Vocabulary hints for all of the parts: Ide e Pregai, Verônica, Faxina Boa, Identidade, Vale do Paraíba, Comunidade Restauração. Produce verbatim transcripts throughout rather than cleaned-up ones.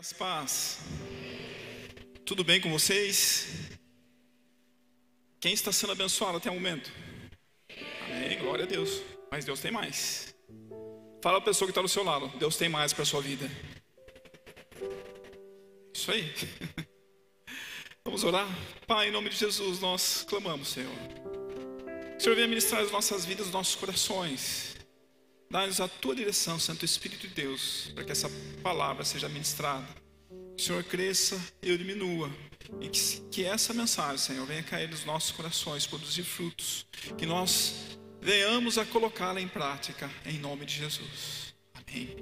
As paz. Tudo bem com vocês? Quem está sendo abençoado até o momento? Amém, glória a Deus. Mas Deus tem mais. Fala a pessoa que está do seu lado. Deus tem mais para a sua vida. Isso aí. Vamos orar. Pai, em nome de Jesus, nós clamamos, Senhor. Que o Senhor venha ministrar as nossas vidas, os nossos corações. Dá-nos a Tua direção, Santo Espírito de Deus, para que essa palavra seja ministrada. Que o Senhor cresça e eu diminua. E que, que essa mensagem, Senhor, venha cair nos nossos corações, produzir frutos. Que nós venhamos a colocá-la em prática, em nome de Jesus. Amém.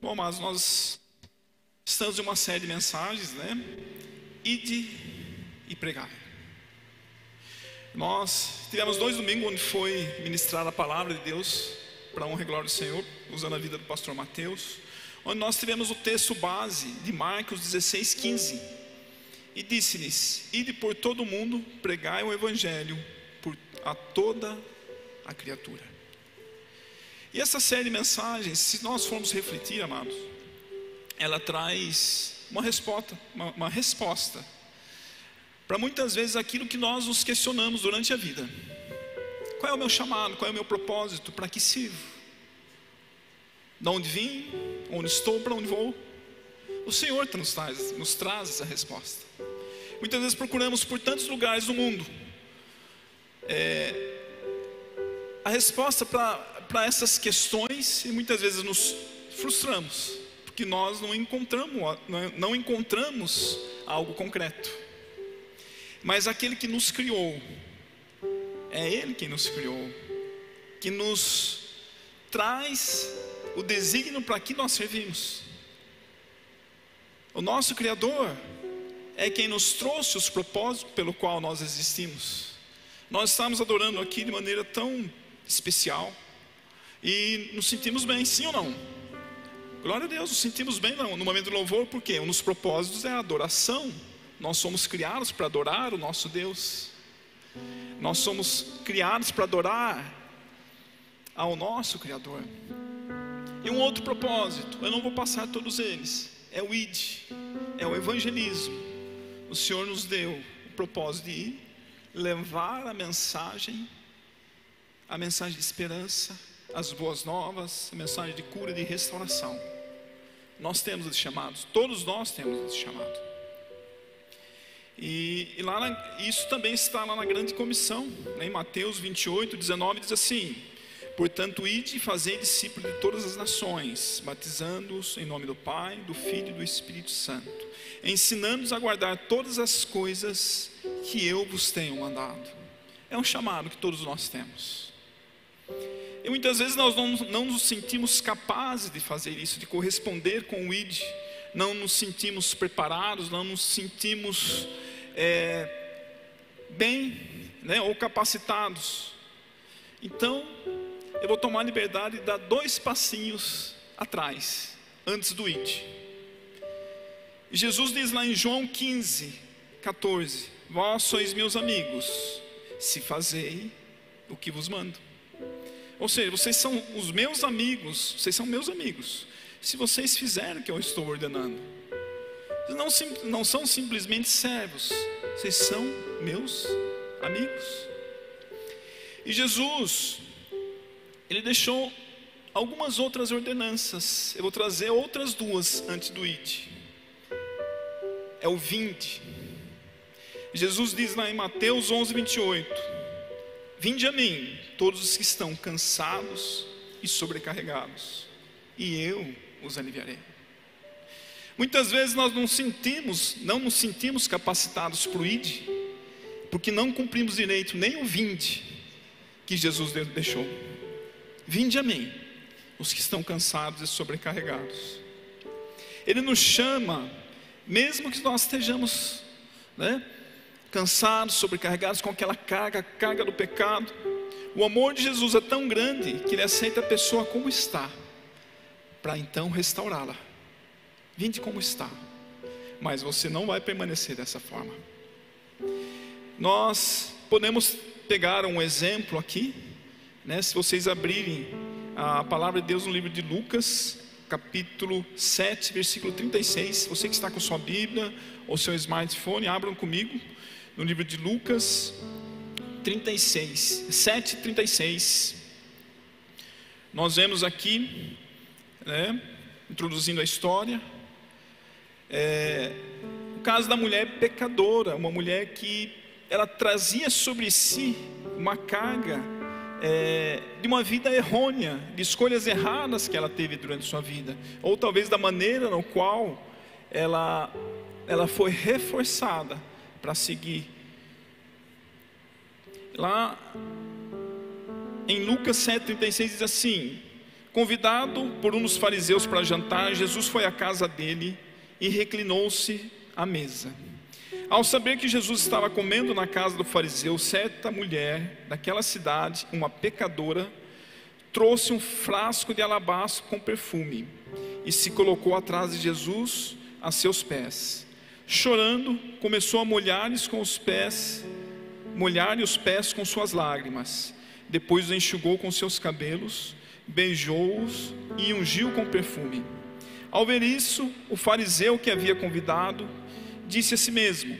Bom, amados, nós estamos em uma série de mensagens, né? Ide e Pregai. Nós tivemos dois domingos onde foi ministrada a palavra de Deus para a honra e glória do Senhor, usando a vida do pastor Mateus, onde nós tivemos o texto base de Marcos dezesseis, quinze. E disse-lhes: ide por todo o mundo, pregai o evangelho por, a toda a criatura. E essa série de mensagens, se nós formos refletir, amados, ela traz uma resposta, uma, uma resposta para muitas vezes aquilo que nós nos questionamos durante a vida. Qual é o meu chamado? Qual é o meu propósito? Para que sirvo? De onde vim? Onde estou? Para onde vou? O Senhor nos traz, nos traz essa resposta. Muitas vezes procuramos por tantos lugares do mundo. É, a resposta para essas questões, e muitas vezes nos frustramos, porque nós não encontramos, não encontramos algo concreto. Mas aquele que nos criou, é Ele quem nos criou, que nos traz o desígnio para que nós servimos. O nosso Criador é quem nos trouxe os propósitos pelo qual nós existimos. Nós estamos adorando aqui de maneira tão especial e nos sentimos bem, sim ou não? Glória a Deus, nos sentimos bem não, no momento do louvor, porque um dos propósitos é a adoração. Nós somos criados para adorar o nosso Deus. Nós somos criados para adorar ao nosso Criador. E um outro propósito, eu não vou passar todos eles, é o id, é o evangelismo. O Senhor nos deu o propósito de ir, levar a mensagem, a mensagem de esperança, as boas novas, a mensagem de cura, de restauração. Nós temos esse chamado, todos nós temos esse chamado. E, e lá na, isso também está lá na grande comissão, né, em Mateus vinte e oito, dezenove, diz assim: portanto, ide e fazei discípulos de todas as nações, batizando-os em nome do Pai, do Filho e do Espírito Santo, ensinando-os a guardar todas as coisas que eu vos tenho mandado. É um chamado que todos nós temos. E muitas vezes nós não, não nos sentimos capazes de fazer isso, de corresponder com o ide. Não nos sentimos preparados, não nos sentimos é, bem, né, ou capacitados. Então, eu vou tomar a liberdade de dar dois passinhos atrás, antes do ide. Jesus diz lá em João quinze, quatorze: vós sois meus amigos, se fazei o que vos mando. Ou seja, vocês são os meus amigos, vocês são meus amigos, se vocês fizerem o que eu estou ordenando. Não, não são simplesmente servos, vocês são meus amigos. E Jesus, Ele deixou algumas outras ordenanças. Eu vou trazer outras duas antes do ide. É o vinde. Jesus diz lá em Mateus onze, vinte e oito: vinde a mim, todos os que estão cansados e sobrecarregados, e eu os aliviarei. Muitas vezes nós não sentimos, não nos sentimos capacitados para o ide, porque não cumprimos direito nem o vinde que Jesus deixou. Vinde a mim, os que estão cansados e sobrecarregados. Ele nos chama, mesmo que nós estejamos, né, cansados, sobrecarregados com aquela carga, carga do pecado. O amor de Jesus é tão grande que Ele aceita a pessoa como está, para então restaurá-la. Vinde como está, mas você não vai permanecer dessa forma. Nós podemos pegar um exemplo aqui, né? Se vocês abrirem a palavra de Deus no livro de Lucas, capítulo sete, versículo trinta e seis. Você que está com sua Bíblia ou seu smartphone, abram comigo no livro de Lucas trinta e seis, sete, trinta e seis. Nós vemos aqui, né, introduzindo a história, é, o caso da mulher pecadora, uma mulher que ela trazia sobre si uma carga É, de uma vida errônea, de escolhas erradas que ela teve durante sua vida, ou talvez da maneira no qual ela, ela foi reforçada para seguir. Lá em Lucas sete, trinta e seis diz assim: convidado por um dos fariseus para jantar, Jesus foi à casa dele e reclinou-se à mesa. Ao saber que Jesus estava comendo na casa do fariseu, certa mulher daquela cidade, uma pecadora, trouxe um frasco de alabastro com perfume e se colocou atrás de Jesus, a seus pés. Chorando, começou a molhar-lhes com os pés, molhar-lhe os pés com suas lágrimas. Depois os enxugou com seus cabelos, beijou-os e ungiu com perfume. Ao ver isso, o fariseu que havia convidado disse a si mesmo: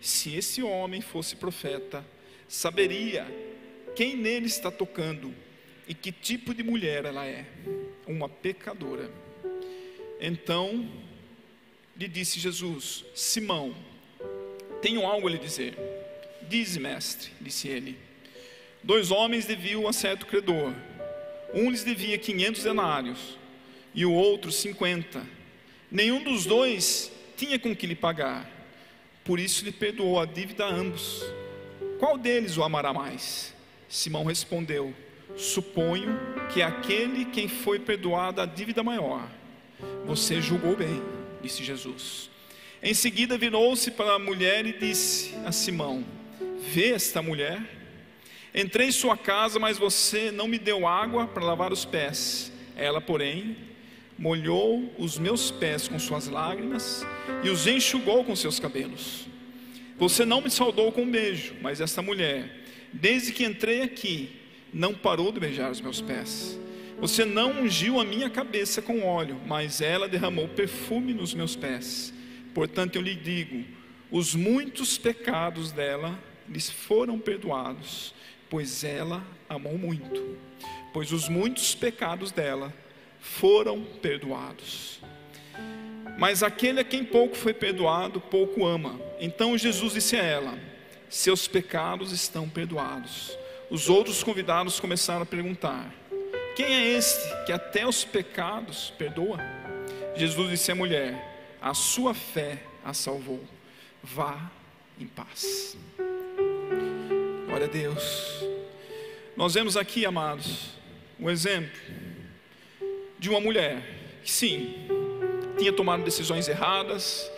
se esse homem fosse profeta, saberia quem nele está tocando e que tipo de mulher ela é, uma pecadora. Então lhe disse Jesus: Simão, tenho algo a lhe dizer. Dize, mestre, disse ele. Dois homens deviam a certo credor. Um lhes devia quinhentos denários e o outro cinquenta. Nenhum dos dois tinha com que lhe pagar, por isso lhe perdoou a dívida a ambos. Qual deles o amará mais? Simão respondeu: suponho que aquele quem foi perdoado a dívida maior. Você julgou bem, disse Jesus. Em seguida virou-se para a mulher e disse a Simão: vê esta mulher? Entrei em sua casa, mas você não me deu água para lavar os pés. Ela, porém, molhou os meus pés com suas lágrimas e os enxugou com seus cabelos. Você não me saudou com um beijo, mas esta mulher, desde que entrei aqui, não parou de beijar os meus pés. Você não ungiu a minha cabeça com óleo, mas ela derramou perfume nos meus pés. Portanto eu lhe digo, os muitos pecados dela lhes foram perdoados, pois ela amou muito. Pois os muitos pecados dela foram perdoados. Mas aquele a quem pouco foi perdoado, pouco ama. Então Jesus disse a ela: seus pecados estão perdoados. Os outros convidados começaram a perguntar: quem é este que até os pecados perdoa? Jesus disse à mulher: a sua fé a salvou. Vá em paz. Glória a Deus. Nós vemos aqui, amados, um exemplo de uma mulher que sim, tinha tomado decisões erradas,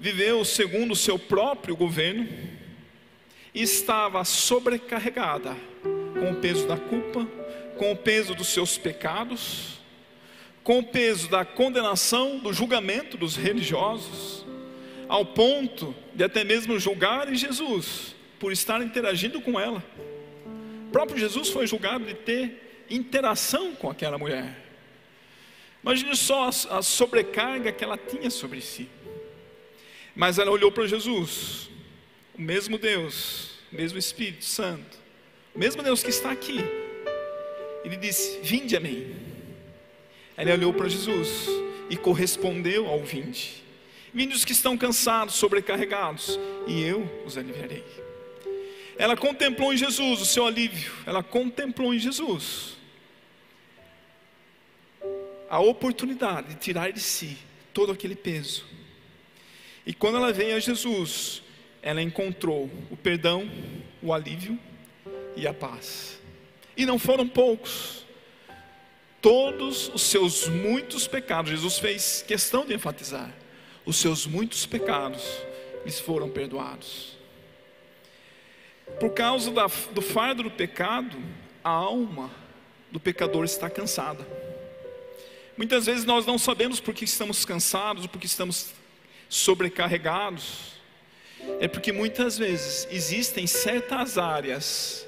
viveu segundo o seu próprio governo e estava sobrecarregada com o peso da culpa, com o peso dos seus pecados, com o peso da condenação, do julgamento dos religiosos, ao ponto de até mesmo julgarem Jesus por estar interagindo com ela. O próprio Jesus foi julgado de ter interação com aquela mulher. Imagine só a sobrecarga que ela tinha sobre si. Mas ela olhou para Jesus, o mesmo Deus, o mesmo Espírito Santo, o mesmo Deus que está aqui. Ele disse: vinde a mim. Ela olhou para Jesus e correspondeu ao vinde. Vinde os que estão cansados, sobrecarregados, e eu os aliviarei. Ela contemplou em Jesus o seu alívio. Ela contemplou em Jesus a oportunidade de tirar de si todo aquele peso. E quando ela veio a Jesus, ela encontrou o perdão, o alívio e a paz. E não foram poucos. Todos os seus muitos pecados, Jesus fez questão de enfatizar, os seus muitos pecados lhes foram perdoados. Por causa da, do fardo do pecado, a alma do pecador está cansada. Muitas vezes nós não sabemos porque estamos cansados, porque estamos sobrecarregados. É porque muitas vezes existem certas áreas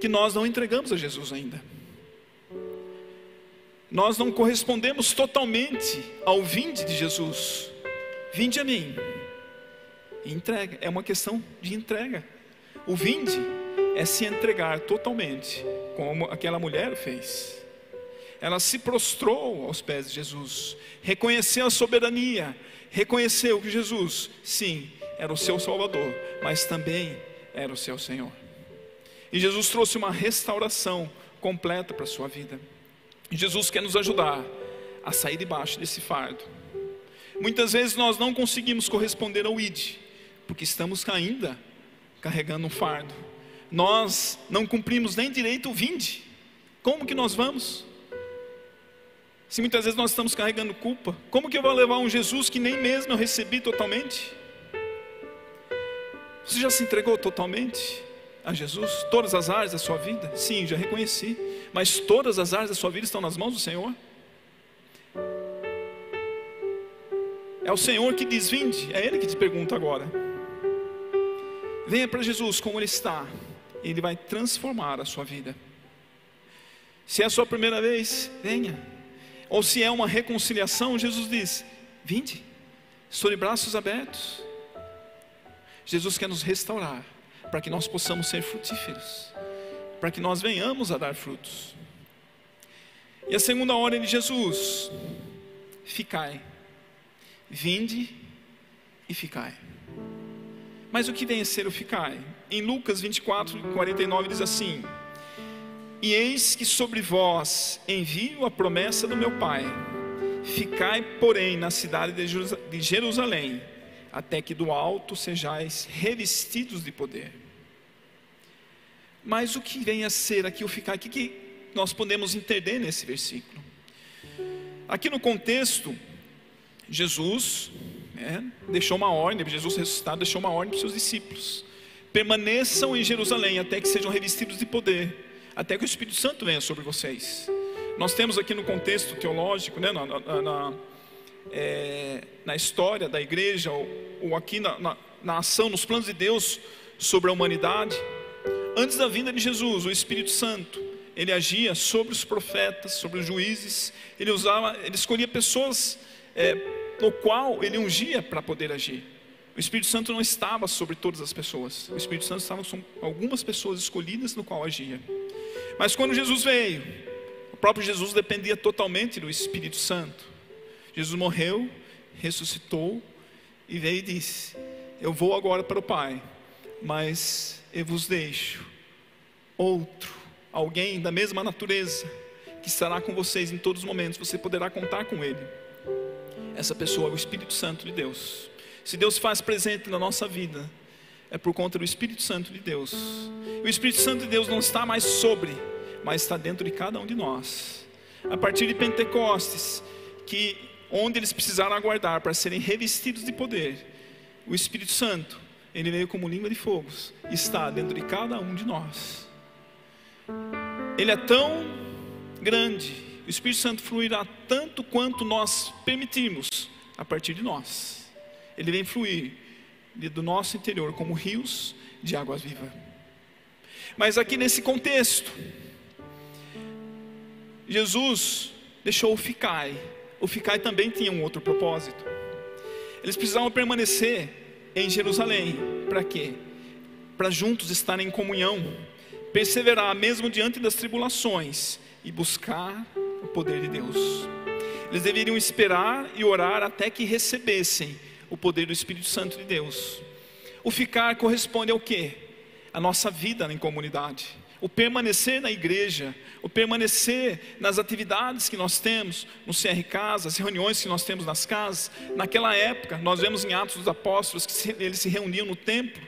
que nós não entregamos a Jesus ainda. nós não correspondemos totalmente ao vinde de Jesus. Vinde a mim. Entrega, é uma questão de entrega. O vinde é se entregar totalmente, como aquela mulher fez. Ela se prostrou aos pés de Jesus, reconheceu a soberania, reconheceu que Jesus, sim, era o seu Salvador, mas também era o seu Senhor. E Jesus trouxe uma restauração completa para a sua vida. Jesus quer nos ajudar a sair debaixo desse fardo. Muitas vezes nós não conseguimos corresponder ao Ide, porque estamos ainda carregando um fardo. Nós não cumprimos nem direito o vinde. Como que nós vamos? Se muitas vezes nós estamos carregando culpa, como que eu vou levar um Jesus que nem mesmo eu recebi totalmente? Você já se entregou totalmente a Jesus? Todas as áreas da sua vida? Sim, já reconheci. Mas todas as áreas da sua vida estão nas mãos do Senhor? É o Senhor que diz, vinde. É Ele que te pergunta agora. Venha para Jesus como Ele está. Ele vai transformar a sua vida. Se é a sua primeira vez, venha. Ou se é uma reconciliação, Jesus diz, vinde. Estou de braços abertos. Jesus quer nos restaurar, para que nós possamos ser frutíferos, para que nós venhamos a dar frutos. E a segunda ordem de Jesus, ficai, vinde e ficai. Mas o que vem a ser o ficai? Em Lucas vinte e quatro, quarenta e nove diz assim, e eis que sobre vós envio a promessa do meu Pai, ficai porém na cidade de Jerusalém, até que do alto sejais revestidos de poder. Mas o que vem a ser aqui o ficar? O que, que nós podemos entender nesse versículo? Aqui no contexto, Jesus né, deixou uma ordem, Jesus ressuscitado deixou uma ordem para os seus discípulos. Permaneçam em Jerusalém até que sejam revestidos de poder, até que o Espírito Santo venha sobre vocês. Nós temos aqui no contexto teológico, né, na... na, na É, na história da igreja ou, ou aqui na, na, na ação, nos planos de Deus sobre a humanidade, antes da vinda de Jesus, o Espírito Santo, ele agia sobre os profetas, sobre os juízes, ele usava, ele escolhia pessoas é, no qual ele ungia para poder agir. O Espírito Santo não estava sobre todas as pessoas, o Espírito Santo estava sobre algumas pessoas escolhidas no qual agia. Mas quando Jesus veio, o próprio Jesus dependia totalmente do Espírito Santo. Jesus morreu, ressuscitou e veio e disse, eu vou agora para o Pai, mas eu vos deixo outro, alguém da mesma natureza, que estará com vocês em todos os momentos, você poderá contar com ele. Essa pessoa é o Espírito Santo de Deus. Se Deus faz presente na nossa vida, é por conta do Espírito Santo de Deus. O Espírito Santo de Deus não está mais sobre, mas está dentro de cada um de nós. A partir de Pentecostes, que onde eles precisaram aguardar para serem revestidos de poder, o Espírito Santo, ele veio como língua de fogos, está dentro de cada um de nós. Ele é tão grande, o Espírito Santo fluirá tanto quanto nós permitirmos a partir de nós. Ele vem fluir do nosso interior como rios de água viva. Mas aqui nesse contexto, Jesus deixou o ficai. O ficai também tinha um outro propósito. Eles precisavam permanecer em Jerusalém. Para quê? Para juntos estarem em comunhão, perseverar mesmo diante das tribulações e buscar o poder de Deus. Eles deveriam esperar e orar até que recebessem o poder do Espírito Santo de Deus. O ficar corresponde ao quê? A nossa vida em comunidade. O permanecer na igreja, o permanecer nas atividades que nós temos, no C R Casa, as reuniões que nós temos nas casas. Naquela época, nós vemos em Atos dos Apóstolos que se, eles se reuniam no templo,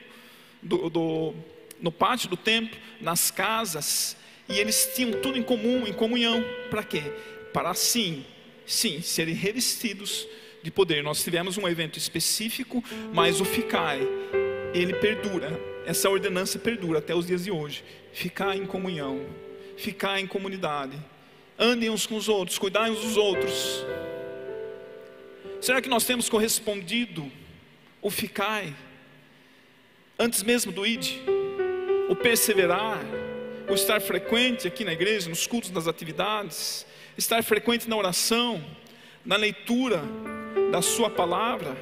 do, do, no pátio do templo, nas casas, e eles tinham tudo em comum, em comunhão. Para quê? Para sim, sim, serem revestidos de poder. Nós tivemos um evento específico, mas o ficai, ele perdura. Essa ordenança perdura até os dias de hoje. Ficar em comunhão, ficar em comunidade, andem uns com os outros, cuidar uns dos outros. Será que nós temos correspondido o ficai, antes mesmo do ide, o perseverar, o estar frequente aqui na igreja, nos cultos, nas atividades, estar frequente na oração, na leitura da sua palavra,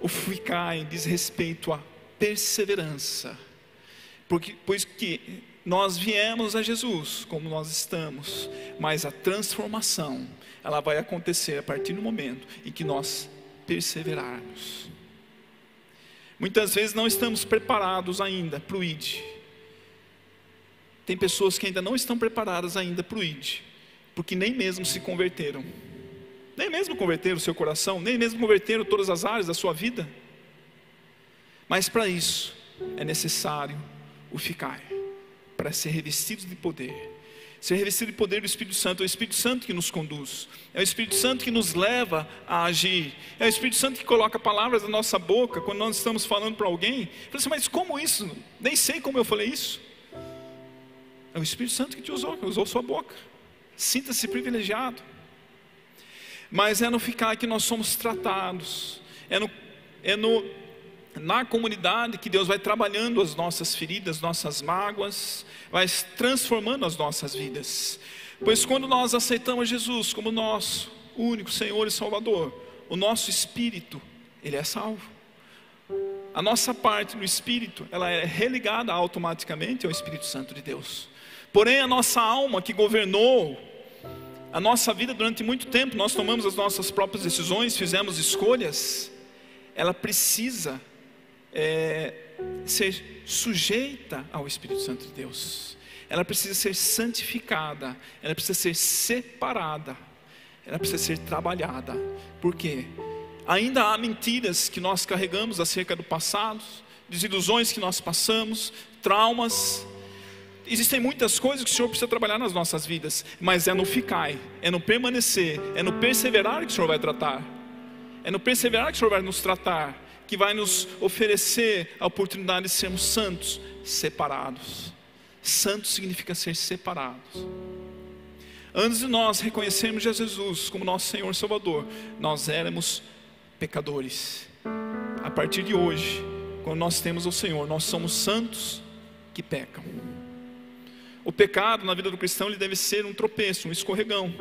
ou ficar em desrespeito à perseverança, porque, pois que nós viemos a Jesus como nós estamos, mas a transformação, ela vai acontecer a partir do momento em que nós perseverarmos. Muitas vezes não estamos preparados ainda para o I D E. Tem pessoas que ainda não estão preparadas ainda para o I D E, porque nem mesmo se converteram, nem mesmo converteram o seu coração, nem mesmo converteram todas as áreas da sua vida. Mas para isso é necessário o ficar, para ser revestido de poder, ser revestido de poder do Espírito Santo. É o Espírito Santo que nos conduz, é o Espírito Santo que nos leva a agir, é o Espírito Santo que coloca palavras na nossa boca, quando nós estamos falando para alguém, assim, mas como isso? Nem sei como eu falei isso. É o Espírito Santo que te usou, que usou sua boca. Sinta-se privilegiado. Mas é no ficar que nós somos tratados, é no, é no na comunidade que Deus vai trabalhando as nossas feridas, nossas mágoas, vai transformando as nossas vidas. Pois quando nós aceitamos Jesus como nosso único Senhor e Salvador, o nosso espírito, ele é salvo. A nossa parte do espírito, ela é religada automaticamente ao Espírito Santo de Deus. Porém a nossa alma, que governou a nossa vida durante muito tempo, nós tomamos as nossas próprias decisões, fizemos escolhas, ela precisa É, ser sujeita ao Espírito Santo de Deus. Ela precisa ser santificada, ela precisa ser separada, ela precisa ser trabalhada. Por quê? Ainda há mentiras que nós carregamos acerca do passado, desilusões que nós passamos, traumas. Existem muitas coisas que o Senhor precisa trabalhar nas nossas vidas, mas é no ficar, é no permanecer, é no perseverar que o Senhor vai tratar, é no perseverar que o Senhor vai nos tratar, que vai nos oferecer a oportunidade de sermos santos, separados. Santo significa ser separados. Antes de nós reconhecermos Jesus como nosso Senhor e Salvador, nós éramos pecadores. A partir de hoje, quando nós temos o Senhor, nós somos santos que pecam. O pecado na vida do cristão, ele deve ser um tropeço, um escorregão.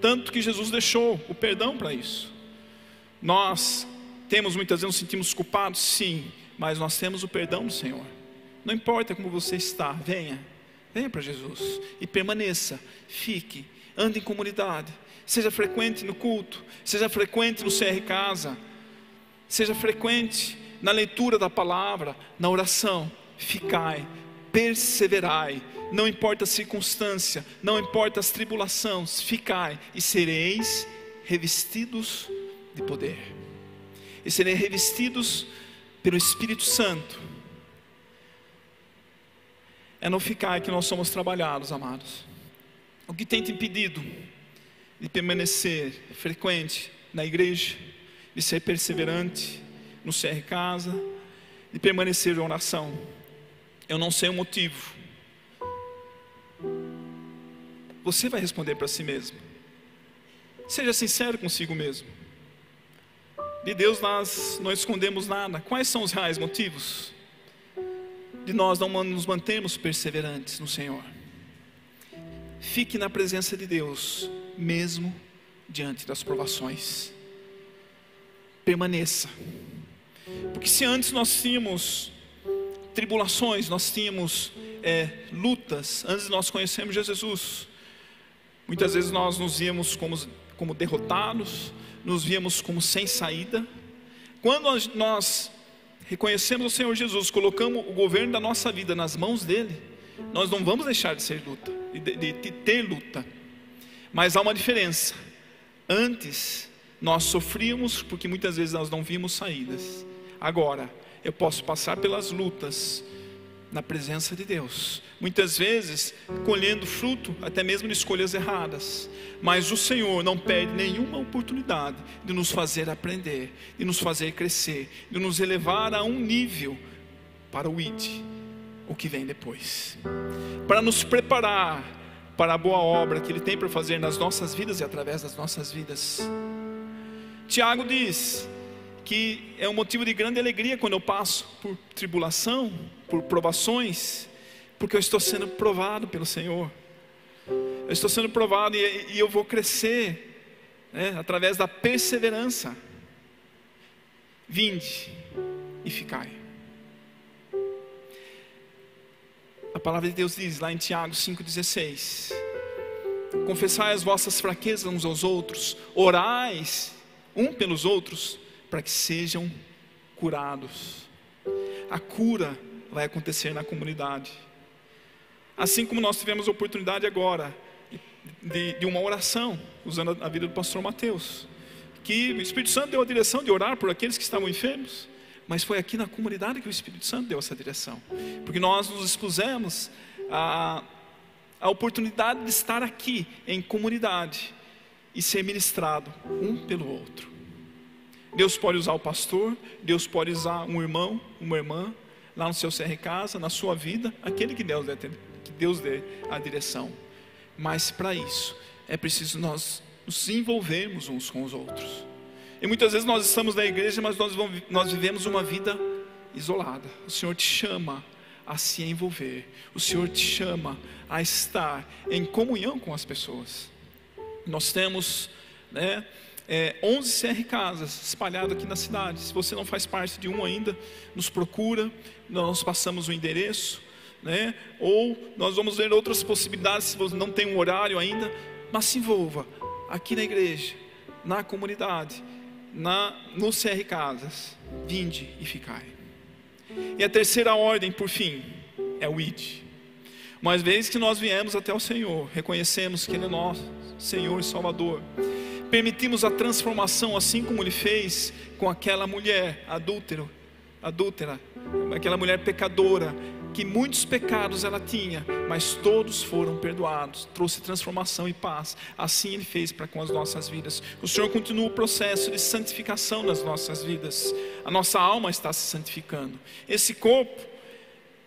Tanto que Jesus deixou o perdão para isso. Nós temos, muitas vezes nos sentimos culpados, sim, mas nós temos o perdão do Senhor. Não importa como você está, venha, venha para Jesus e permaneça, fique, ande em comunidade, seja frequente no culto, seja frequente no C R Casa, seja frequente na leitura da palavra, na oração. Ficai, perseverai, não importa a circunstância, não importa as tribulações, ficai e sereis revestidos de poder. E serem revestidos pelo Espírito Santo. É não ficar que nós somos trabalhados, amados. O que tem te impedido de permanecer frequente na igreja, de ser perseverante no C R Casa, de permanecer em oração? Eu não sei o motivo. Você vai responder para si mesmo. Seja sincero consigo mesmo. De Deus nós não escondemos nada. Quais são os reais motivos de nós não nos mantermos perseverantes no Senhor? Fique na presença de Deus, mesmo diante das provações. Permaneça. Porque se antes nós tínhamos tribulações, nós tínhamos é, lutas, antes de nós conhecermos Jesus, muitas vezes nós nos íamos como, como derrotados, nos víamos como sem saída. Quando nós reconhecemos o Senhor Jesus, colocamos o governo da nossa vida nas mãos dele, nós não vamos deixar de ser luta, de, de, de ter luta. Mas há uma diferença. Antes nós sofríamos porque muitas vezes nós não vimos saídas. Agora eu posso passar pelas lutas na presença de Deus, muitas vezes colhendo fruto até mesmo de escolhas erradas, mas o Senhor não perde nenhuma oportunidade de nos fazer aprender, de nos fazer crescer, de nos elevar a um nível para o I D E, o que vem depois, para nos preparar para a boa obra que Ele tem para fazer nas nossas vidas e através das nossas vidas. Tiago diz que é um motivo de grande alegria quando eu passo por tribulação, por provações, porque eu estou sendo provado pelo Senhor. eu estou sendo provado e, e eu vou crescer, né, através da perseverança. Vinde e ficai. A palavra de Deus diz lá em Tiago cinco dezesseis: confessai as vossas fraquezas uns aos outros, orais um pelos outros, para que sejam curados. A cura vai acontecer na comunidade. Assim como nós tivemos a oportunidade agora de, de uma oração, usando a vida do pastor Mateus, que o Espírito Santo deu a direção de orar por aqueles que estavam enfermos, mas foi aqui na comunidade que o Espírito Santo deu essa direção, porque nós nos expusemos a, a oportunidade de estar aqui em comunidade e ser ministrado um pelo outro. Deus pode usar o pastor, Deus pode usar um irmão, uma irmã, lá no seu C R Casa, na sua vida, aquele que Deus dê, que Deus dê a direção, mas para isso é preciso nós nos envolvermos uns com os outros. E muitas vezes nós estamos na igreja, mas nós, vamos, nós vivemos uma vida isolada. O Senhor te chama a se envolver, o Senhor te chama a estar em comunhão com as pessoas. Nós temos, né, é, onze C R Casas espalhadas aqui na cidade. Se você não faz parte de um ainda, nos procura, nós passamos o endereço, né, ou nós vamos ver outras possibilidades. Se você não tem um horário ainda, mas se envolva aqui na igreja, na comunidade, na, no C R Casas. Vinde e ficai. E a terceira ordem, por fim, é o ide. Uma vez que nós viemos até o Senhor, reconhecemos que Ele é nosso Senhor e Salvador, permitimos a transformação, assim como Ele fez com aquela mulher adúltera, adúltera, aquela mulher pecadora, que muitos pecados ela tinha, mas todos foram perdoados, trouxe transformação e paz. Assim Ele fez para com as nossas vidas. O Senhor continua o processo de santificação nas nossas vidas. A nossa alma está se santificando. Esse corpo,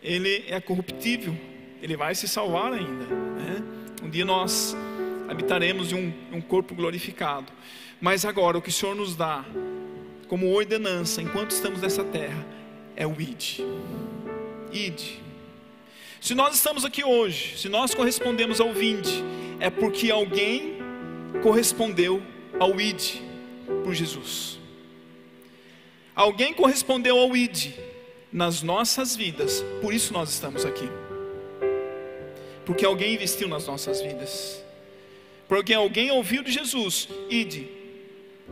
ele é corruptível, ele vai se salvar ainda, né? Um dia nós habitaremos em um, um corpo glorificado, mas agora o que o Senhor nos dá como ordenança enquanto estamos nessa terra é o ide. Ide. Se nós estamos aqui hoje, se nós correspondemos ao vinde, é porque alguém correspondeu ao ide por Jesus. Alguém correspondeu ao ide nas nossas vidas, por isso nós estamos aqui, porque alguém investiu nas nossas vidas, porque alguém ouviu de Jesus: ide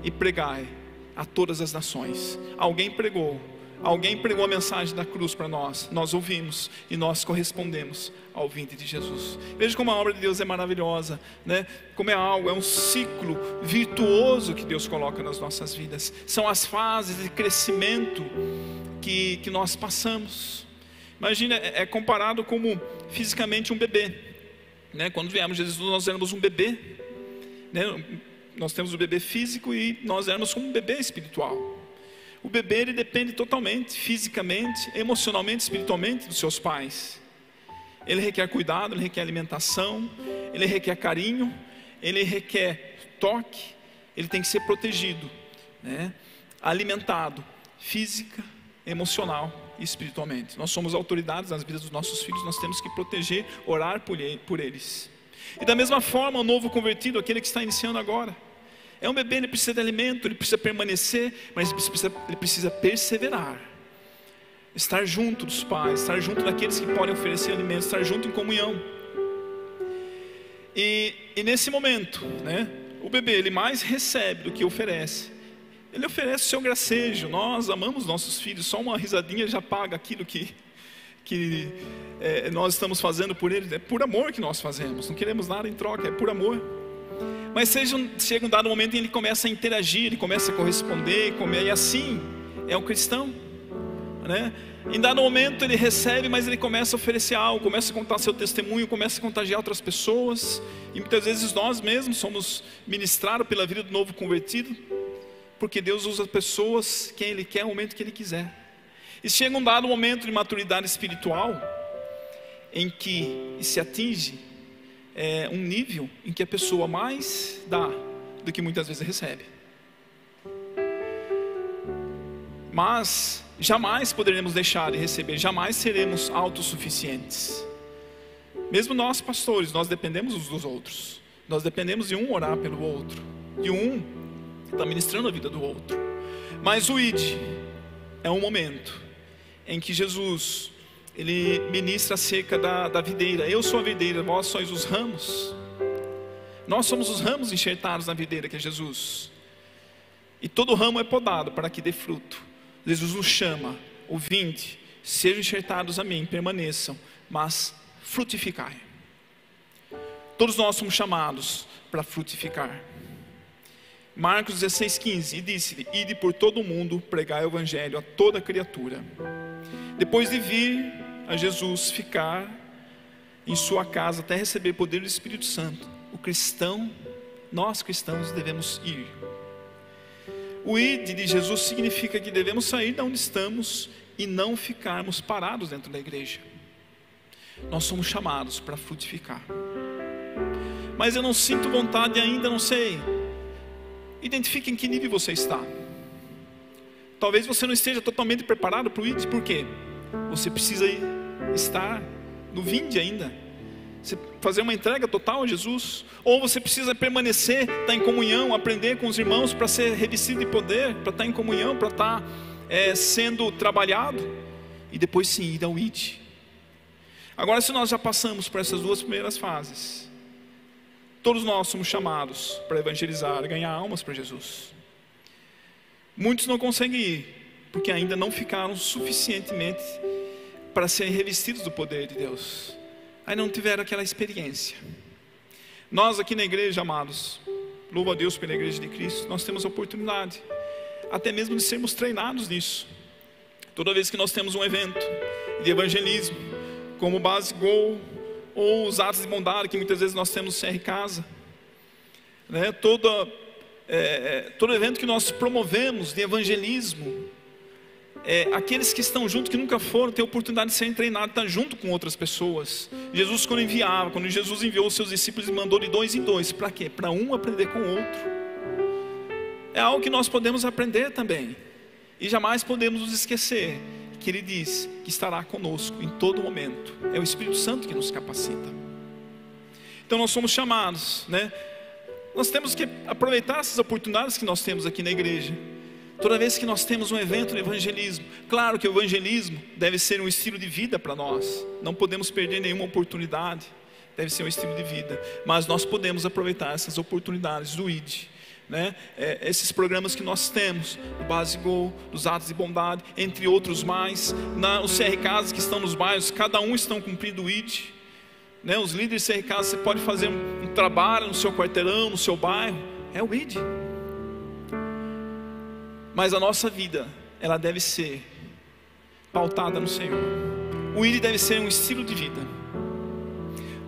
e pregai a todas as nações. Alguém pregou, alguém pregou a mensagem da cruz para nós, nós ouvimos e nós correspondemos ao vinde de Jesus. Veja como a obra de Deus é maravilhosa, né? Como é algo, é um ciclo virtuoso que Deus coloca nas nossas vidas. São as fases de crescimento que, que nós passamos. Imagina, é comparado como fisicamente um bebê, né? Quando viemos Jesus, nós éramos um bebê, né? Nós temos o bebê físico e nós éramos como um bebê espiritual. O bebê, ele depende totalmente, fisicamente, emocionalmente, espiritualmente, dos seus pais. Ele requer cuidado, ele requer alimentação, ele requer carinho, ele requer toque, ele tem que ser protegido, né? Alimentado, física, emocional e espiritualmente. Nós somos autoridades nas vidas dos nossos filhos, nós temos que proteger, orar por eles. E da mesma forma, o novo convertido, aquele que está iniciando agora, é um bebê, ele precisa de alimento, ele precisa permanecer, mas ele precisa, ele precisa perseverar, estar junto dos pais, estar junto daqueles que podem oferecer alimento, estar junto em comunhão. E, e nesse momento, né, o bebê, ele mais recebe do que oferece. Ele oferece o seu gracejo. Nós amamos nossos filhos, só uma risadinha já paga aquilo que, que é, nós estamos fazendo por eles. É por amor que nós fazemos, não queremos nada em troca, é por amor. Mas chega um dado momento em que ele começa a interagir, ele começa a corresponder, e assim é um cristão, né? Em dado momento ele recebe, mas ele começa a oferecer algo, começa a contar seu testemunho, começa a contagiar outras pessoas. E muitas vezes nós mesmos somos ministrados pela vida do novo convertido, porque Deus usa pessoas, quem Ele quer, no momento que Ele quiser. E chega um dado momento de maturidade espiritual, em que se atinge é um nível em que a pessoa mais dá do que muitas vezes recebe. Mas jamais poderemos deixar de receber, jamais seremos autossuficientes. Mesmo nós, pastores, nós dependemos uns dos outros. Nós dependemos de um orar pelo outro, de um está ministrando a vida do outro. Mas o Ide é um momento em que Jesus, ele ministra acerca da, da videira. Eu sou a videira, vós sois os ramos. Nós somos os ramos enxertados na videira que é Jesus. E todo ramo é podado para que dê fruto. Jesus nos chama, ouvinte, sejam enxertados a mim, permaneçam, mas frutificai. Todos nós somos chamados para frutificar. Marcos dezesseis, quinze, e disse-lhe: ide por todo o mundo, pregai o evangelho a toda criatura. Depois de vir a Jesus ficar em sua casa até receber o poder do Espírito Santo, o cristão, nós cristãos devemos ir. O ide de Jesus significa que devemos sair de onde estamos e não ficarmos parados dentro da igreja. Nós somos chamados para frutificar. Mas eu não sinto vontade ainda, não sei. Identifique em que nível você está. Talvez você não esteja totalmente preparado para o ide, por quê? Você precisa estar no vinde ainda, você fazer uma entrega total a Jesus, ou você precisa permanecer, estar em comunhão, aprender com os irmãos para ser revestido de poder, para estar em comunhão, para estar é, sendo trabalhado, e depois sim, ir ao ide. Agora, se nós já passamos por essas duas primeiras fases, todos nós somos chamados para evangelizar, ganhar almas para Jesus. Muitos não conseguem ir, porque ainda não ficaram suficientemente para serem revestidos do poder de Deus. Aí não tiveram aquela experiência. Nós aqui na igreja, amados, louva a Deus pela igreja de Cristo, nós temos a oportunidade, até mesmo de sermos treinados nisso. Toda vez que nós temos um evento de evangelismo, como Base Gol, ou os atos de bondade, que muitas vezes nós temos no C R Casa, né? Toda... É, todo evento que nós promovemos de evangelismo, é, aqueles que estão junto, que nunca foram, têm a oportunidade de serem treinados, estar junto com outras pessoas. Jesus quando enviava, quando Jesus enviou os seus discípulos e mandou de dois em dois, para quê? Para um aprender com o outro. É algo que nós podemos aprender também, e jamais podemos nos esquecer que ele diz que estará conosco em todo momento. É o Espírito Santo que nos capacita. Então nós somos chamados, né? Nós temos que aproveitar essas oportunidades que nós temos aqui na igreja. Toda vez que nós temos um evento de evangelismo, claro que o evangelismo deve ser um estilo de vida para nós, não podemos perder nenhuma oportunidade, deve ser um estilo de vida, mas nós podemos aproveitar essas oportunidades do ide, né? É, esses programas que nós temos, do Base Gol, dos atos de bondade, entre outros mais, na, os C R Casas que estão nos bairros, cada um estão cumprindo o ide, né? Os líderes de C R Casas, você pode fazer um trabalho no seu quarteirão, no seu bairro, é o ide. Mas a nossa vida, ela deve ser pautada no Senhor. O ide deve ser um estilo de vida.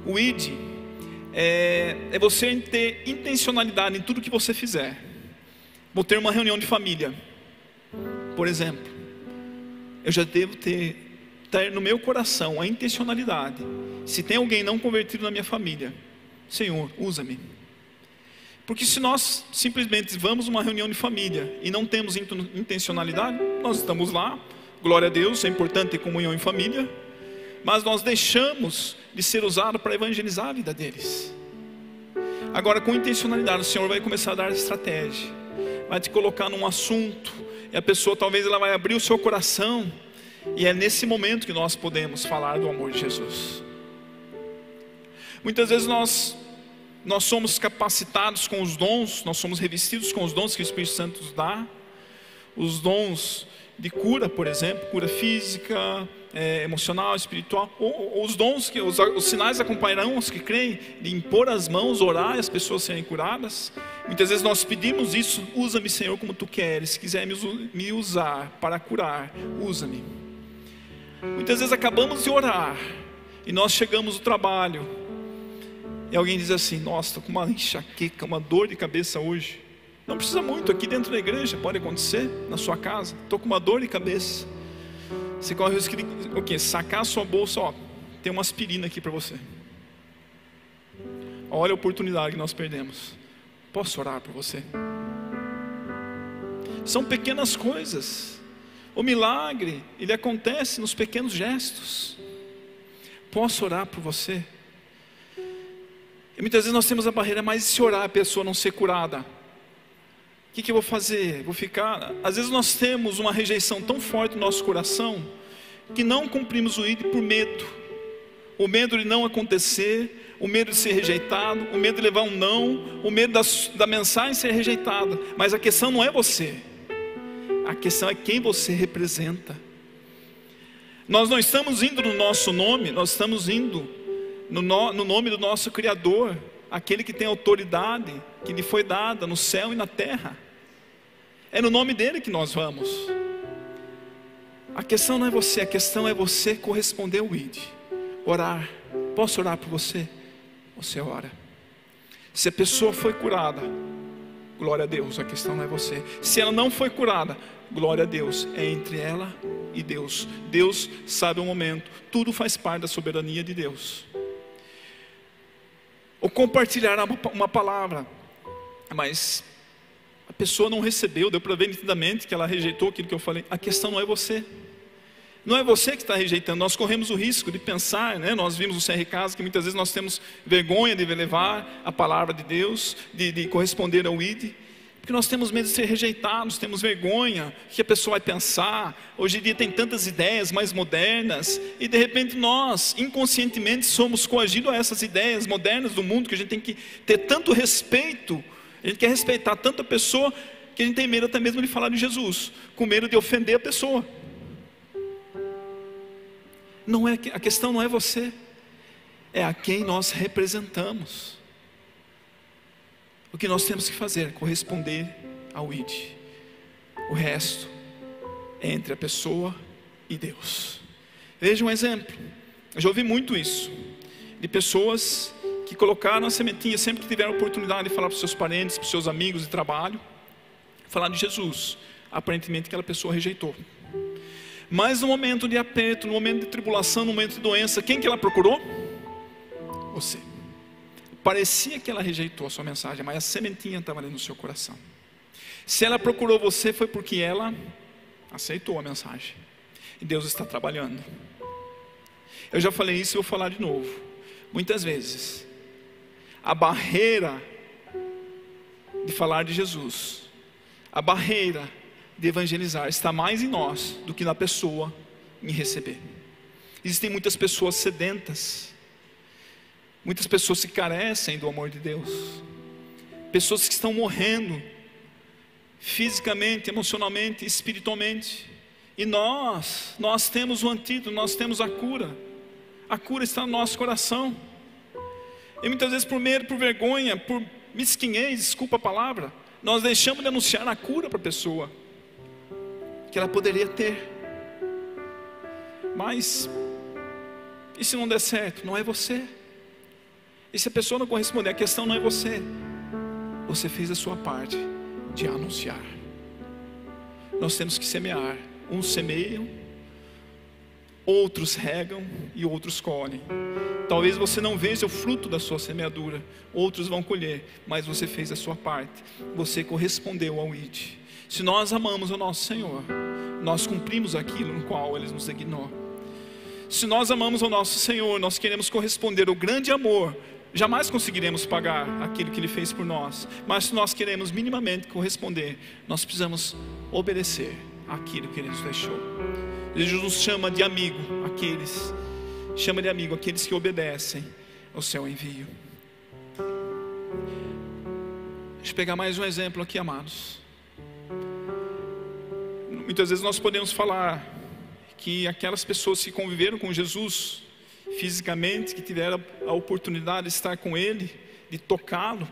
O ide é, é você ter intencionalidade em tudo que você fizer. Vou ter uma reunião de família, por exemplo, eu já devo ter ter no meu coração a intencionalidade: se tem alguém não convertido na minha família, Senhor, usa-me. Porque se nós simplesmente vamos a uma reunião de família e não temos intencionalidade, nós estamos lá, glória a Deus, é importante ter comunhão em família, mas nós deixamos de ser usados para evangelizar a vida deles. Agora, com intencionalidade, o Senhor vai começar a dar estratégia, vai te colocar num assunto, e a pessoa talvez ela vai abrir o seu coração, e é nesse momento que nós podemos falar do amor de Jesus. Muitas vezes nós, nós somos capacitados com os dons, nós somos revestidos com os dons que o Espírito Santo nos dá, os dons de cura, por exemplo, cura física, é, emocional, espiritual, ou, ou os dons, que os, os sinais acompanharão os que creem, de impor as mãos, orar e as pessoas serem curadas. Muitas vezes nós pedimos isso: usa-me, Senhor, como Tu queres, se quiser me usar para curar, usa-me. Muitas vezes acabamos de orar, e nós chegamos ao trabalho, e alguém diz assim: nossa, estou com uma enxaqueca, uma dor de cabeça hoje. Não precisa muito, aqui dentro da igreja pode acontecer, na sua casa. Estou com uma dor de cabeça. Você corre o risco de o quê? Sacar a sua bolsa, ó, tem uma aspirina aqui para você. Olha a oportunidade que nós perdemos. Posso orar por você? São pequenas coisas. O milagre, ele acontece nos pequenos gestos. Posso orar por você? E muitas vezes nós temos a barreira, mas se orar a pessoa não ser curada, o que, que eu vou fazer? Vou ficar? Às vezes nós temos uma rejeição tão forte no nosso coração, que não cumprimos o Ide por medo, o medo de não acontecer, o medo de ser rejeitado, o medo de levar um não, o medo da, da mensagem ser rejeitada. Mas a questão não é você, a questão é quem você representa. Nós não estamos indo no nosso nome, nós estamos indo no, no, no nome do nosso Criador, aquele que tem autoridade, que lhe foi dada no céu e na terra. É no nome dele que nós vamos. A questão não é você, a questão é você corresponder ao Ide, orar. Posso orar por você? Você ora. Se a pessoa foi curada, glória a Deus, a questão não é você. Se ela não foi curada, glória a Deus, é entre ela e Deus. Deus sabe o momento, tudo faz parte da soberania de Deus. Ou compartilhar uma palavra, mas a pessoa não recebeu, deu para ver nitidamente que ela rejeitou aquilo que eu falei. A questão não é você, não é você que está rejeitando. Nós corremos o risco de pensar, né? Nós vimos no C R Ks que muitas vezes nós temos vergonha de levar a palavra de Deus, de, de corresponder ao Ide, porque nós temos medo de ser rejeitados, temos vergonha, o que a pessoa vai pensar. Hoje em dia tem tantas ideias mais modernas, e de repente nós, inconscientemente, somos coagidos a essas ideias modernas do mundo, que a gente tem que ter tanto respeito, a gente quer respeitar tanto a pessoa, que a gente tem medo até mesmo de falar de Jesus, com medo de ofender a pessoa. Não é, a questão não é você, é a quem nós representamos. O que nós temos que fazer? Corresponder ao Ide. O resto é entre a pessoa e Deus. Veja um exemplo. Eu já ouvi muito isso, de pessoas que colocaram a sementinha sempre que tiveram a oportunidade de falar para os seus parentes, para os seus amigos de trabalho, falar de Jesus. Aparentemente aquela pessoa rejeitou. Mas no momento de aperto, no momento de tribulação, no momento de doença, quem que ela procurou? Você. Parecia que ela rejeitou a sua mensagem, mas a sementinha estava ali no seu coração. Se ela procurou você, foi porque ela aceitou a mensagem. E Deus está trabalhando. Eu já falei isso e vou falar de novo. Muitas vezes, a barreira de falar de Jesus, a barreira de evangelizar, está mais em nós do que na pessoa em receber. Existem muitas pessoas sedentas, muitas pessoas que carecem do amor de Deus, pessoas que estão morrendo, fisicamente, emocionalmente, espiritualmente, e nós, nós temos o antídoto, nós temos a cura, a cura está no nosso coração, e muitas vezes por medo, por vergonha, por mesquinhez, desculpa a palavra, nós deixamos de anunciar a cura para a pessoa, que ela poderia ter. Mas, e se não der certo? Não é você. E se a pessoa não corresponder, a questão não é você, você fez a sua parte de anunciar. Nós temos que semear, uns semeiam, outros regam e outros colhem. Talvez você não veja o fruto da sua semeadura, outros vão colher, mas você fez a sua parte, você correspondeu ao Ide. Se nós amamos o nosso Senhor, nós cumprimos aquilo no qual Ele nos designou. Se nós amamos o nosso Senhor, nós queremos corresponder ao grande amor. Jamais conseguiremos pagar aquilo que Ele fez por nós, mas se nós queremos minimamente corresponder, nós precisamos obedecer aquilo que Ele nos deixou. Jesus nos chama de amigo, aqueles, chama de amigo aqueles que obedecem ao seu envio. Deixa eu pegar mais um exemplo aqui, amados. Muitas vezes nós podemos falar que aquelas pessoas que conviveram com Jesus fisicamente, que tiveram a oportunidade de estar com Ele, de tocá-lo,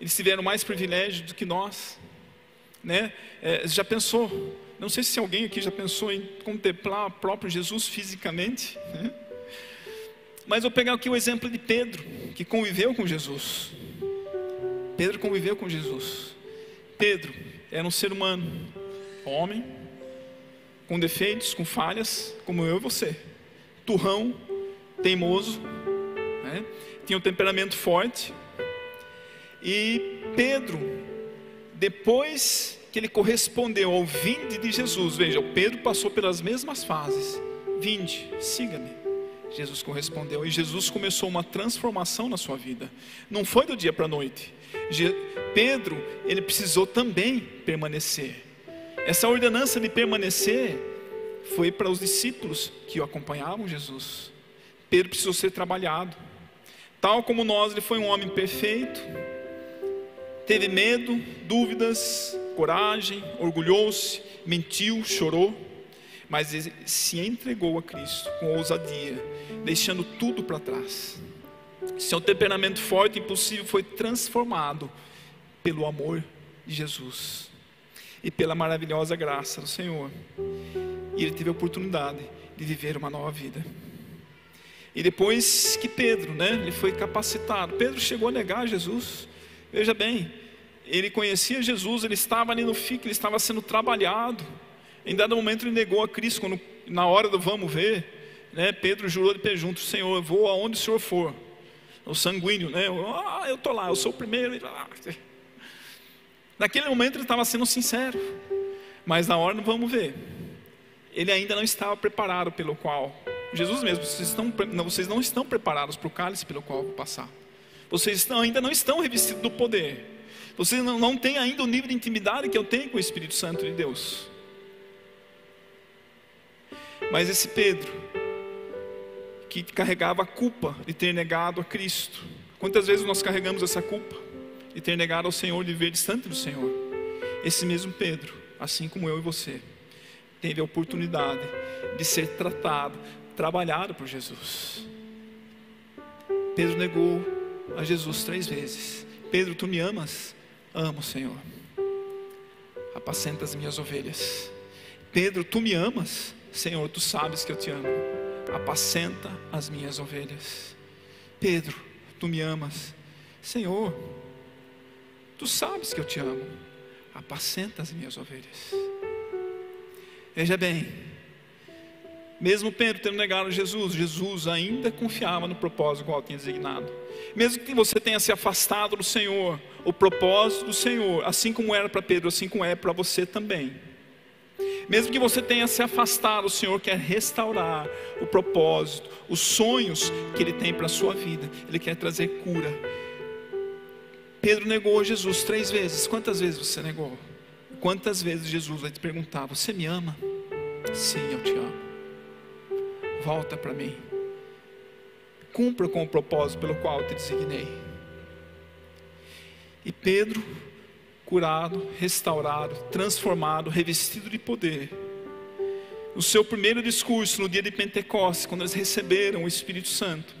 eles tiveram mais privilégio do que nós, né? É, já pensou, não sei se alguém aqui já pensou em contemplar o próprio Jesus fisicamente, né? Mas eu vou pegar aqui o exemplo de Pedro, que conviveu com Jesus. Pedro conviveu com Jesus. Pedro era um ser humano, homem, com defeitos, com falhas, como eu e você, turrão, teimoso, né? Tinha um temperamento forte, e Pedro, depois que ele correspondeu ao vinde de Jesus, veja, o Pedro passou pelas mesmas fases, vinde, siga-me, Jesus correspondeu, e Jesus começou uma transformação na sua vida. Não foi do dia para a noite. Pedro, ele precisou também permanecer. Essa ordenança de permanecer foi para os discípulos que o acompanhavam Jesus. Pedro precisou ser trabalhado. Tal como nós, ele foi um homem perfeito, teve medo, dúvidas, coragem, orgulhou-se, mentiu, chorou, mas ele se entregou a Cristo com ousadia, deixando tudo para trás. Seu temperamento forte e impossível foi transformado pelo amor de Jesus e pela maravilhosa graça do Senhor, e ele teve a oportunidade de viver uma nova vida. E depois que Pedro, né, ele foi capacitado, Pedro chegou a negar Jesus. Veja bem, ele conhecia Jesus, ele estava ali no fico, ele estava sendo trabalhado. Em dado momento ele negou a Cristo, quando, na hora do vamos ver, né, Pedro jurou de pé junto: Senhor, eu vou aonde o Senhor for. O sanguíneo, né, ah, eu estou lá, eu sou o primeiro. Naquele momento ele estava sendo sincero, mas na hora do vamos ver, ele ainda não estava preparado pelo qual... Jesus mesmo: vocês, estão, não, vocês não estão preparados para o cálice pelo qual eu vou passar. Vocês estão, ainda não estão revestidos do poder. Vocês não, não têm ainda o nível de intimidade que eu tenho com o Espírito Santo de Deus. Mas esse Pedro, que carregava a culpa de ter negado a Cristo. Quantas vezes nós carregamos essa culpa de ter negado ao Senhor, de viver distante do Senhor? Esse mesmo Pedro, assim como eu e você, teve a oportunidade de ser tratado, trabalhado por Jesus. Pedro negou a Jesus três vezes. Pedro, tu me amas? Amo, Senhor. Apacenta as minhas ovelhas. Pedro, tu me amas? Senhor, tu sabes que eu te amo. Apacenta as minhas ovelhas. Pedro, tu me amas? Senhor, tu sabes que eu te amo. Apacenta as minhas ovelhas. Veja bem, mesmo Pedro tendo negado Jesus, Jesus ainda confiava no propósito qual tinha designado. Mesmo que você tenha se afastado do Senhor, o propósito do Senhor, assim como era para Pedro, assim como é para você também. Mesmo que você tenha se afastado, o Senhor quer restaurar o propósito, os sonhos que Ele tem para a sua vida. Ele quer trazer cura. Pedro negou Jesus três vezes. Quantas vezes você negou? Quantas vezes Jesus vai te perguntar: você me ama? Sim, eu te amo. Volta para mim. Cumpra com o propósito pelo qual te designei. E Pedro, curado, restaurado, transformado, revestido de poder, no seu primeiro discurso, no dia de Pentecostes, quando eles receberam o Espírito Santo,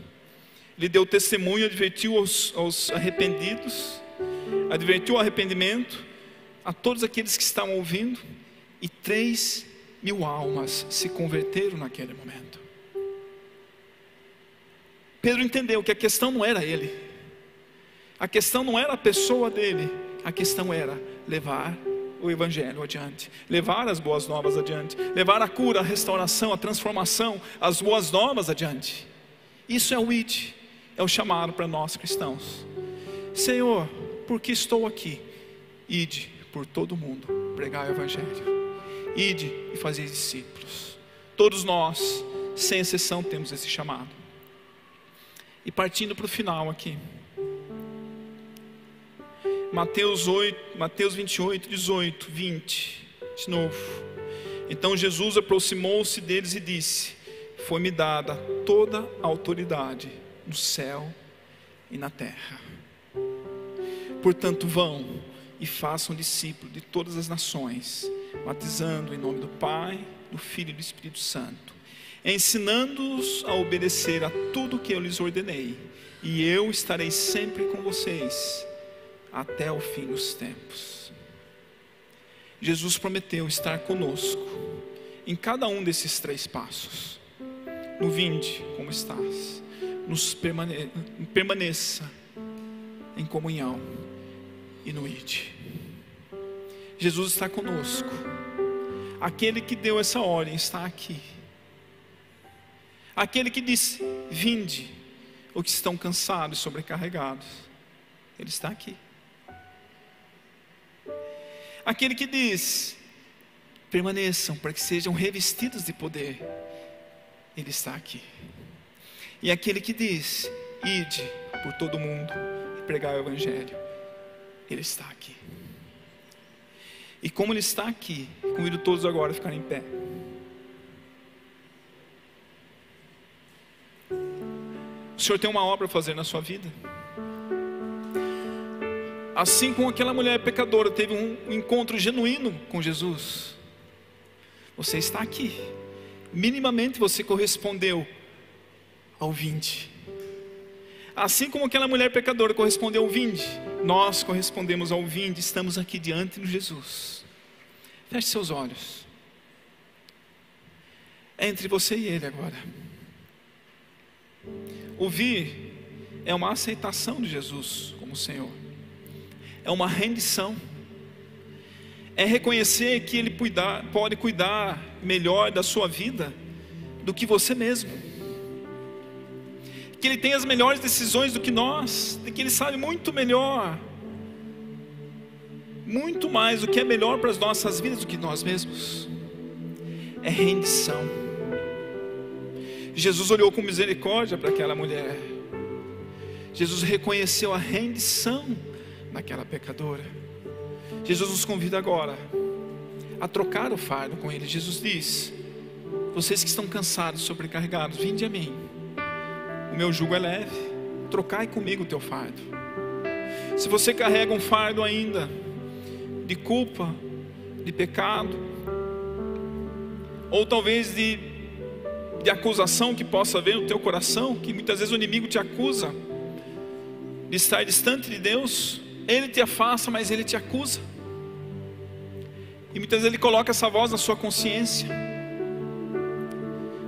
ele deu testemunho, advertiu aos, aos arrependidos, advertiu o arrependimento a todos aqueles que estavam ouvindo, e três mil almas se converteram naquele momento. Pedro entendeu que a questão não era ele, a questão não era a pessoa dele, a questão era levar o evangelho adiante, levar as boas novas adiante, levar a cura, a restauração, a transformação, as boas novas adiante. Isso é o Ide, é o chamado para nós cristãos. Senhor, porque estou aqui? Ide por todo mundo, pregar o evangelho, ide e fazer discípulos. Todos nós, sem exceção, temos esse chamado. E partindo para o final aqui, Mateus oito, Mateus vinte e oito, dezoito, vinte, de novo. Então Jesus aproximou-se deles e disse: foi-me dada toda a autoridade no céu e na terra. Portanto, vão e façam discípulo de todas as nações, batizando em nome do Pai, do Filho e do Espírito Santo, ensinando-os a obedecer a tudo que eu lhes ordenei, e eu estarei sempre com vocês até o fim dos tempos. Jesus prometeu estar conosco em cada um desses três passos. No vinde como estás, nos permane permaneça em comunhão e no ide. Jesus está conosco. Aquele que deu essa ordem está aqui. Aquele que disse: vinde, os que estão cansados e sobrecarregados, ele está aqui. Aquele que diz: permaneçam para que sejam revestidos de poder, ele está aqui. e aquele que diz, ide por todo mundo e pregai o Evangelho, ele está aqui. E como ele está aqui, convido todos agora a ficarem em pé. O Senhor tem uma obra a fazer na sua vida. Assim como aquela mulher pecadora teve um encontro genuíno com Jesus, você está aqui. Minimamente você correspondeu ao vinde. Assim como aquela mulher pecadora correspondeu ao vinde, nós correspondemos ao vinde, estamos aqui diante de Jesus. Feche seus olhos. É entre você e Ele agora. Ouvir é uma aceitação de Jesus como Senhor, é uma rendição, é reconhecer que Ele cuidar, pode cuidar melhor da sua vida do que você mesmo, que Ele tem as melhores decisões do que nós, que Ele sabe muito melhor, muito mais o que é melhor para as nossas vidas do que nós mesmos. É rendição. Jesus olhou com misericórdia para aquela mulher. Jesus reconheceu a rendição daquela pecadora. Jesus nos convida agora a trocar o fardo com Ele. Jesus diz, vocês que estão cansados, sobrecarregados, vinde a mim, o meu jugo é leve, trocai comigo o teu fardo. Se você carrega um fardo ainda de culpa, de pecado, ou talvez de de acusação que possa haver no teu coração, que muitas vezes o inimigo te acusa de estar distante de Deus, ele te afasta, mas ele te acusa, e muitas vezes ele coloca essa voz na sua consciência.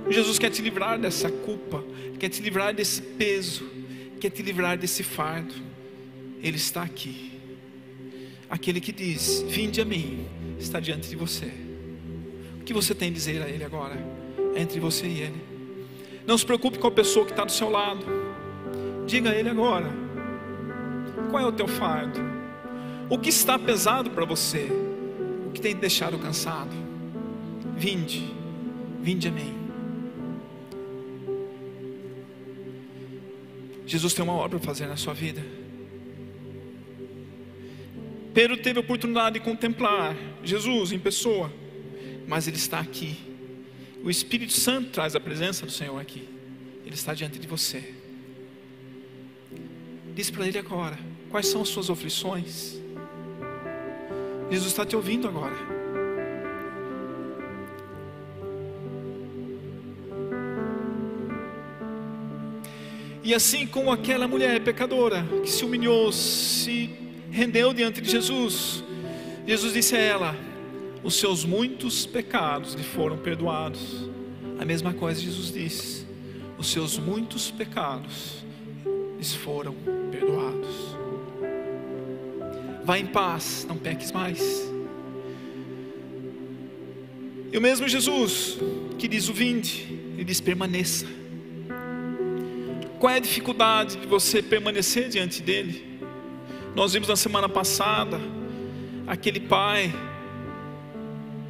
Jesus quer te livrar dessa culpa, quer te livrar desse peso, quer te livrar desse fardo. Ele está aqui. Aquele que diz, vinde a mim, está diante de você. O que você tem a dizer a Ele agora? Entre você e Ele. Não se preocupe com a pessoa que está do seu lado. Diga a Ele agora, qual é o teu fardo? O que está pesado para você? O que tem te deixado cansado? Vinde, vinde a mim. Jesus tem uma obra para fazer na sua vida. Pedro teve a oportunidade de contemplar Jesus em pessoa, mas Ele está aqui. O Espírito Santo traz a presença do Senhor aqui. Ele está diante de você. Diz para Ele agora, quais são as suas aflições? Jesus está te ouvindo agora. E assim como aquela mulher pecadora que se humilhou, se rendeu diante de Jesus, Jesus disse a ela, os seus muitos pecados lhe foram perdoados. A mesma coisa Jesus diz, os seus muitos pecados lhes foram perdoados. Vai em paz, não peques mais. E o mesmo Jesus que diz o vinde, Ele diz permaneça. Qual é a dificuldade de você permanecer diante dEle? Nós vimos na semana passada aquele pai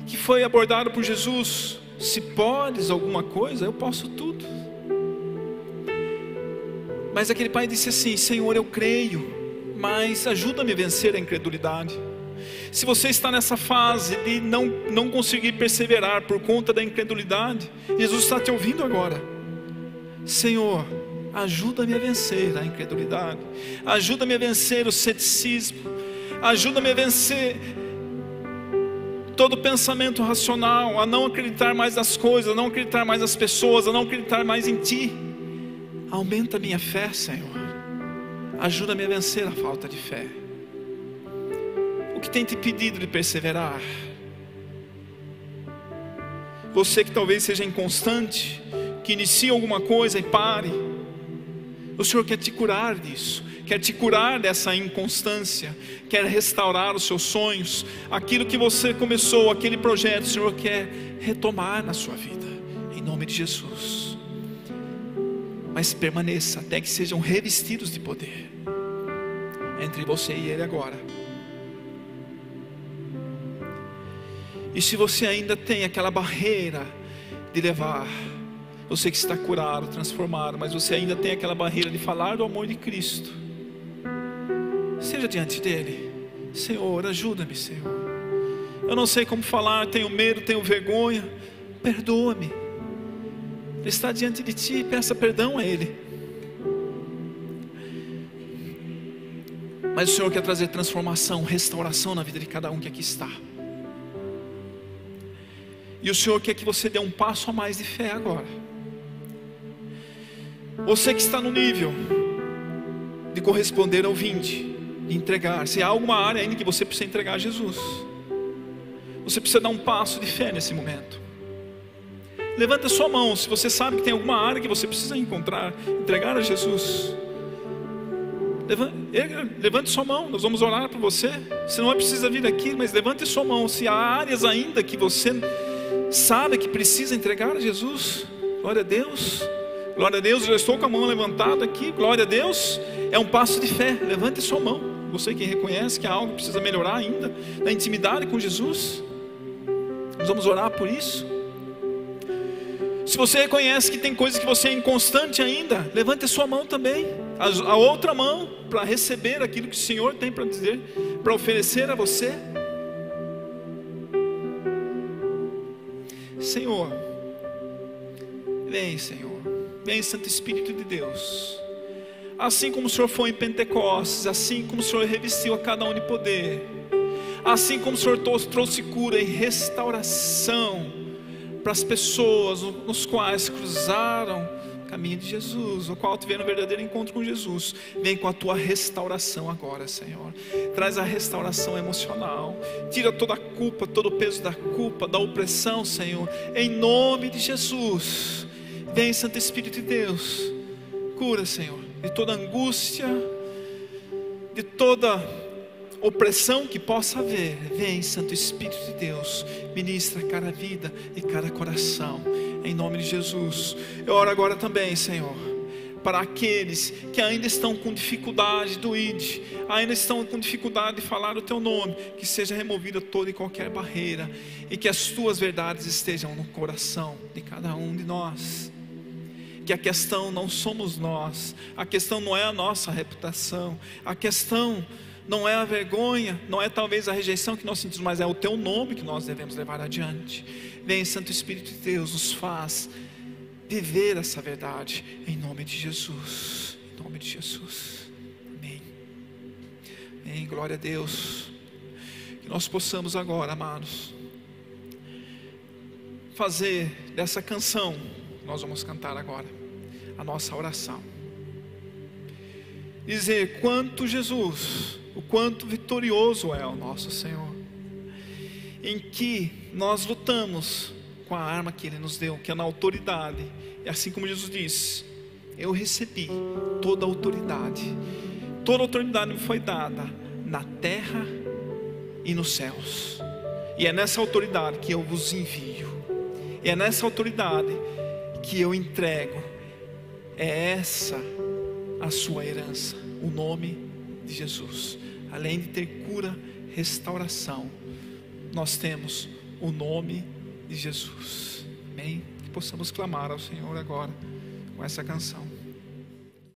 que foi abordado por Jesus, se podes alguma coisa, eu posso tudo. Mas aquele pai disse assim, Senhor, eu creio, mas ajuda-me a vencer a incredulidade. Se você está nessa fase de não, não conseguir perseverar por conta da incredulidade, Jesus está te ouvindo agora. Senhor, ajuda-me a vencer a incredulidade, ajuda-me a vencer o ceticismo, ajuda-me a vencer todo pensamento racional, a não acreditar mais nas coisas, a não acreditar mais nas pessoas, a não acreditar mais em Ti. Aumenta a minha fé, Senhor. Ajuda-me a vencer a falta de fé. O que tem te pedido de perseverar? Você que talvez seja inconstante, que inicie alguma coisa e pare. O Senhor quer te curar disso, quer te curar dessa inconstância, quer restaurar os seus sonhos, aquilo que você começou, aquele projeto, o Senhor quer retomar na sua vida, em nome de Jesus. Mas permaneça, até que sejam revestidos de poder. Entre você e Ele agora. E se você ainda tem aquela barreira de levar você que está curado, transformado, mas você ainda tem aquela barreira de falar do amor de Cristo, seja diante dele: Senhor, ajuda-me, Senhor, eu não sei como falar, tenho medo, tenho vergonha, perdoa-me. Ele está diante de ti, peça perdão a ele. Mas o Senhor quer trazer transformação, restauração na vida de cada um que aqui está. E o Senhor quer que você dê um passo a mais de fé agora. Você que está no nível de corresponder ao vinde, de entregar. Se há alguma área ainda que você precisa entregar a Jesus, você precisa dar um passo de fé nesse momento. Levanta sua mão se você sabe que tem alguma área que você precisa encontrar, entregar a Jesus. Levante sua mão, nós vamos orar por você. Você não precisa vir aqui, mas levante sua mão. Se há áreas ainda que você sabe que precisa entregar a Jesus, glória a Deus, glória a Deus, eu já estou com a mão levantada aqui, glória a Deus, é um passo de fé. Levante sua mão, você que reconhece que há algo que precisa melhorar ainda na intimidade com Jesus, nós vamos orar por isso. Se você reconhece que tem coisa que você é inconstante ainda, levante sua mão também, a, a outra mão, para receber aquilo que o Senhor tem para dizer, para oferecer a você. Senhor, vem Senhor, vem Santo Espírito de Deus, assim como o Senhor foi em Pentecostes, assim como o Senhor revestiu a cada um de poder, assim como o Senhor trouxe cura e restauração para as pessoas nos quais cruzaram o caminho de Jesus, no qual tiveram um verdadeiro encontro com Jesus, vem com a tua restauração agora, Senhor. Traz a restauração emocional, tira toda a culpa, todo o peso da culpa, da opressão, Senhor, em nome de Jesus. Vem Santo Espírito de Deus, cura, Senhor, de toda angústia, de toda opressão que possa haver. Vem Santo Espírito de Deus, ministra cada vida e cada coração, em nome de Jesus. Eu oro agora também, Senhor, para aqueles que ainda estão com dificuldade do Ide, ainda estão com dificuldade de falar o teu nome, que seja removida toda e qualquer barreira, e que as tuas verdades estejam no coração de cada um de nós. Que a questão não somos nós, a questão não é a nossa reputação, a questão não é a vergonha, não é talvez a rejeição que nós sentimos, mas é o teu nome que nós devemos levar adiante. Vem Santo Espírito de Deus, nos faz viver essa verdade, em nome de Jesus, em nome de Jesus, amém, amém. Glória a Deus, que nós possamos agora, amados, fazer dessa canção que nós vamos cantar agora a nossa oração, dizer quanto Jesus, o quanto vitorioso é o nosso Senhor, em que nós lutamos com a arma que Ele nos deu, que é na autoridade. E assim como Jesus disse: eu recebi toda a autoridade, toda a autoridade me foi dada na terra e nos céus, e é nessa autoridade que eu vos envio, e é nessa autoridade que eu entrego, é essa a sua herança, o nome de Jesus. Além de ter cura, restauração, nós temos o nome de Jesus, amém? Que possamos clamar ao Senhor agora com essa canção.